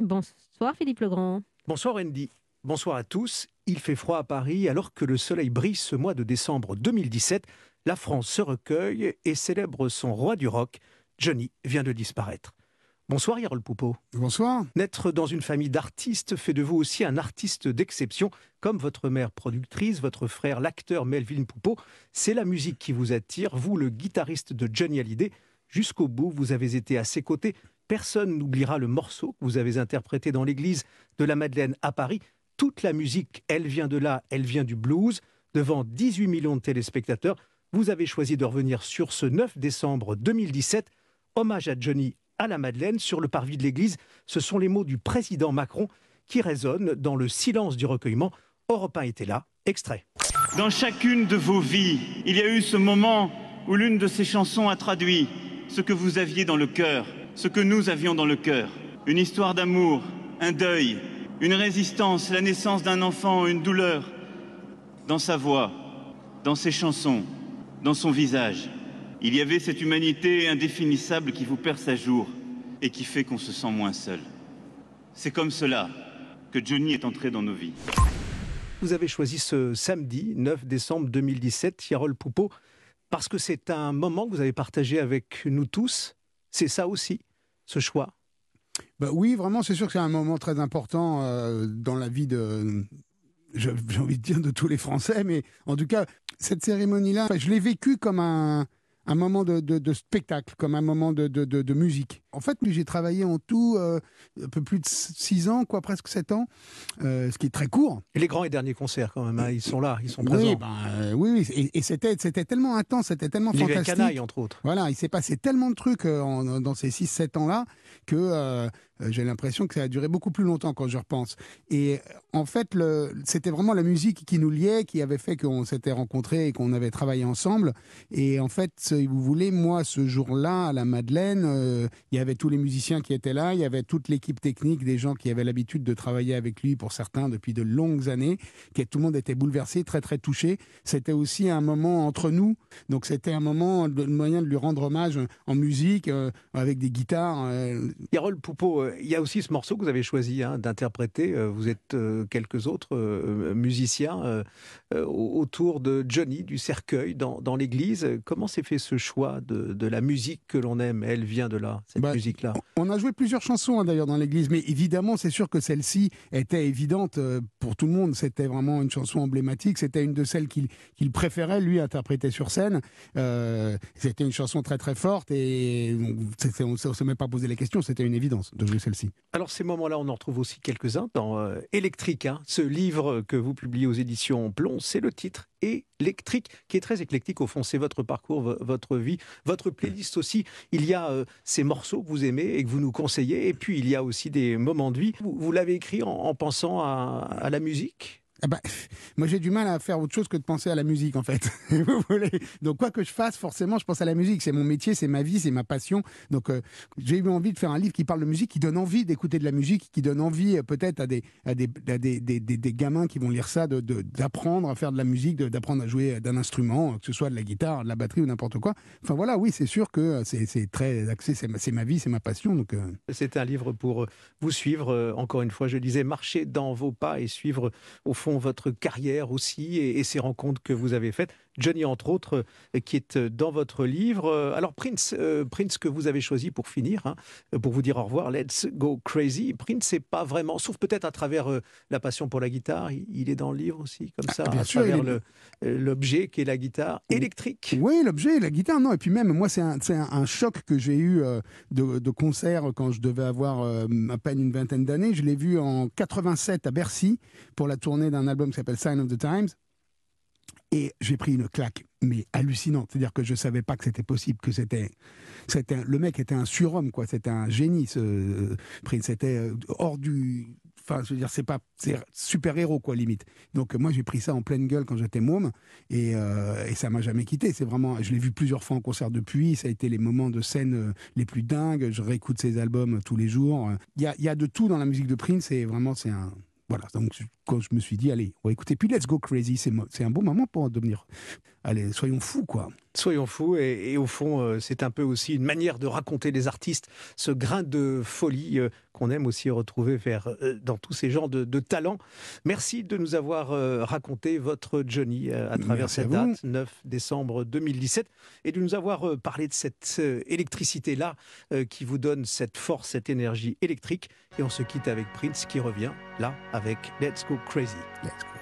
Bonsoir Philippe Legrand. Bonsoir Andy. Bonsoir à tous. Il fait froid à Paris alors que le soleil brille ce mois de décembre 2017. La France se recueille et célèbre son roi du rock. Johnny vient de disparaître. Bonsoir Yarol Poupaud. Bonsoir. Naître dans une famille d'artistes fait de vous aussi un artiste d'exception. Comme votre mère productrice, votre frère l'acteur Melvin Poupaud, c'est la musique qui vous attire. Vous, le guitariste de Johnny Hallyday, jusqu'au bout, vous avez été à ses côtés. Personne n'oubliera le morceau que vous avez interprété dans l'église de la Madeleine à Paris. Toute la musique, elle vient de là, elle vient du blues. Devant 18 millions de téléspectateurs, vous avez choisi de revenir sur ce 9 décembre 2017. Hommage à Johnny à la Madeleine, sur le parvis de l'église. Ce sont les mots du président Macron qui résonnent dans le silence du recueillement. Europe 1 était là, extrait. Dans chacune de vos vies, il y a eu ce moment où l'une de ces chansons a traduit ce que vous aviez dans le cœur, ce que nous avions dans le cœur. Une histoire d'amour, un deuil, une résistance, la naissance d'un enfant, une douleur. Dans sa voix, dans ses chansons, dans son visage, il y avait cette humanité indéfinissable qui vous perce à jour et qui fait qu'on se sent moins seul. C'est comme cela que Johnny est entré dans nos vies. Vous avez choisi ce samedi 9 décembre 2017, Yarol Poupaud, parce que c'est un moment que vous avez partagé avec nous tous. C'est ça aussi, ce choix. Bah oui, vraiment, c'est sûr que c'est un moment très important dans la vie de... J'ai envie de dire de tous les Français, mais en tout cas, cette cérémonie-là, je l'ai vécue comme un moment de spectacle, comme un moment de musique. En fait, j'ai travaillé en tout un peu plus de 6 ans, quoi, presque 7 ans, ce qui est très court. Et les grands et derniers concerts, quand même, hein, ils sont là, ils sont présents. Oui, ben, oui, et c'était tellement intense, c'était tellement fantastique. Les canailles, entre autres. Voilà, il s'est passé tellement de trucs dans ces 6-7 ans-là que j'ai l'impression que ça a duré beaucoup plus longtemps quand je repense. Et en fait, c'était vraiment la musique qui nous liait, qui avait fait qu'on s'était rencontrés et qu'on avait travaillé ensemble. Et en fait, si vous voulez, moi, ce jour-là, à la Madeleine, il y avait tous les musiciens qui étaient là, il y avait toute l'équipe technique, des gens qui avaient l'habitude de travailler avec lui, pour certains depuis de longues années, qui tout le monde était bouleversé, très très touché. C'était aussi un moment entre nous, donc c'était un moment, le moyen de lui rendre hommage en musique, avec des guitares. Yarol Poupaud, il y a aussi ce morceau que vous avez choisi hein, d'interpréter, vous êtes quelques autres musiciens autour de Johnny, du cercueil, dans l'église. Comment s'est fait ce choix de la musique que l'on aime? Elle vient de là, cette musique-là. On a joué plusieurs chansons hein, d'ailleurs dans l'église, mais évidemment c'est sûr que celle-ci était évidente pour tout le monde. C'était vraiment une chanson emblématique, c'était une de celles qu'il préférait, lui, interpréter sur scène. C'était une chanson très très forte et on ne s'est même pas posé la question, c'était une évidence de jouer celle-ci. Alors ces moments-là, on en retrouve aussi quelques-uns dans Électrique, hein, ce livre que vous publiez aux éditions Plon, c'est le titre, Électrique, qui est très éclectique au fond. C'est votre parcours, votre vie, votre playlist aussi. Il y a ces morceaux que vous aimez et que vous nous conseillez, et puis il y a aussi des moments de vie. Vous l'avez écrit en pensant à la musique? Ah bah, moi j'ai du mal à faire autre chose que de penser à la musique en fait. Vous voulez, donc quoi que je fasse, forcément je pense à la musique, c'est mon métier, c'est ma vie, c'est ma passion. Donc j'ai eu envie de faire un livre qui parle de musique, qui donne envie d'écouter de la musique, qui donne envie peut-être à des gamins qui vont lire ça d'apprendre à faire de la musique, d'apprendre à jouer d'un instrument, que ce soit de la guitare, de la batterie ou n'importe quoi. Enfin voilà, oui, c'est sûr que c'est très axé, c'est ma vie, c'est ma passion. Donc c'est un livre pour vous suivre, encore une fois je disais, marcher dans vos pas et suivre au fond votre carrière aussi et ces rencontres que vous avez faites. Johnny, entre autres, qui est dans votre livre. Alors Prince que vous avez choisi pour finir, hein, pour vous dire au revoir, Let's Go Crazy. Prince, c'est pas vraiment, sauf peut-être à travers la passion pour la guitare, il est dans le livre aussi, comme ça, bien sûr, à travers l'objet qui est la guitare électrique. Oui, l'objet, la guitare, non. Et puis même, moi, c'est un choc que j'ai eu de concert quand je devais avoir à peine une vingtaine d'années. Je l'ai vu en 87 à Bercy pour la tournée d'un album qui s'appelle Sign of the Times. Et j'ai pris une claque, mais hallucinante. C'est-à-dire que je ne savais pas que c'était possible, que c'était le mec était un surhomme, quoi. C'était un génie, ce Prince. C'était hors du... Enfin, je veux dire, c'est super-héros, quoi, limite. Donc, moi, j'ai pris ça en pleine gueule quand j'étais môme, et ça m'a jamais quitté. C'est vraiment... Je l'ai vu plusieurs fois en concert depuis, ça a été les moments de scène les plus dingues. Je réécoute ses albums tous les jours. Il y a de tout dans la musique de Prince, et vraiment, c'est un... Voilà, donc quand je me suis dit, allez, on va écouter, puis Let's Go Crazy, c'est un bon moment pour en devenir. allez, soyons fous, quoi. Soyons fous, et au fond, c'est un peu aussi une manière de raconter les artistes, ce grain de folie qu'on aime aussi retrouver dans tous ces genres de talents. Merci de nous avoir raconté votre Johnny à travers cette date, 9 décembre 2017, et de nous avoir parlé de cette électricité-là qui vous donne cette force, cette énergie électrique. Et on se quitte avec Prince qui revient, là, avec Let's Go Crazy. Let's go.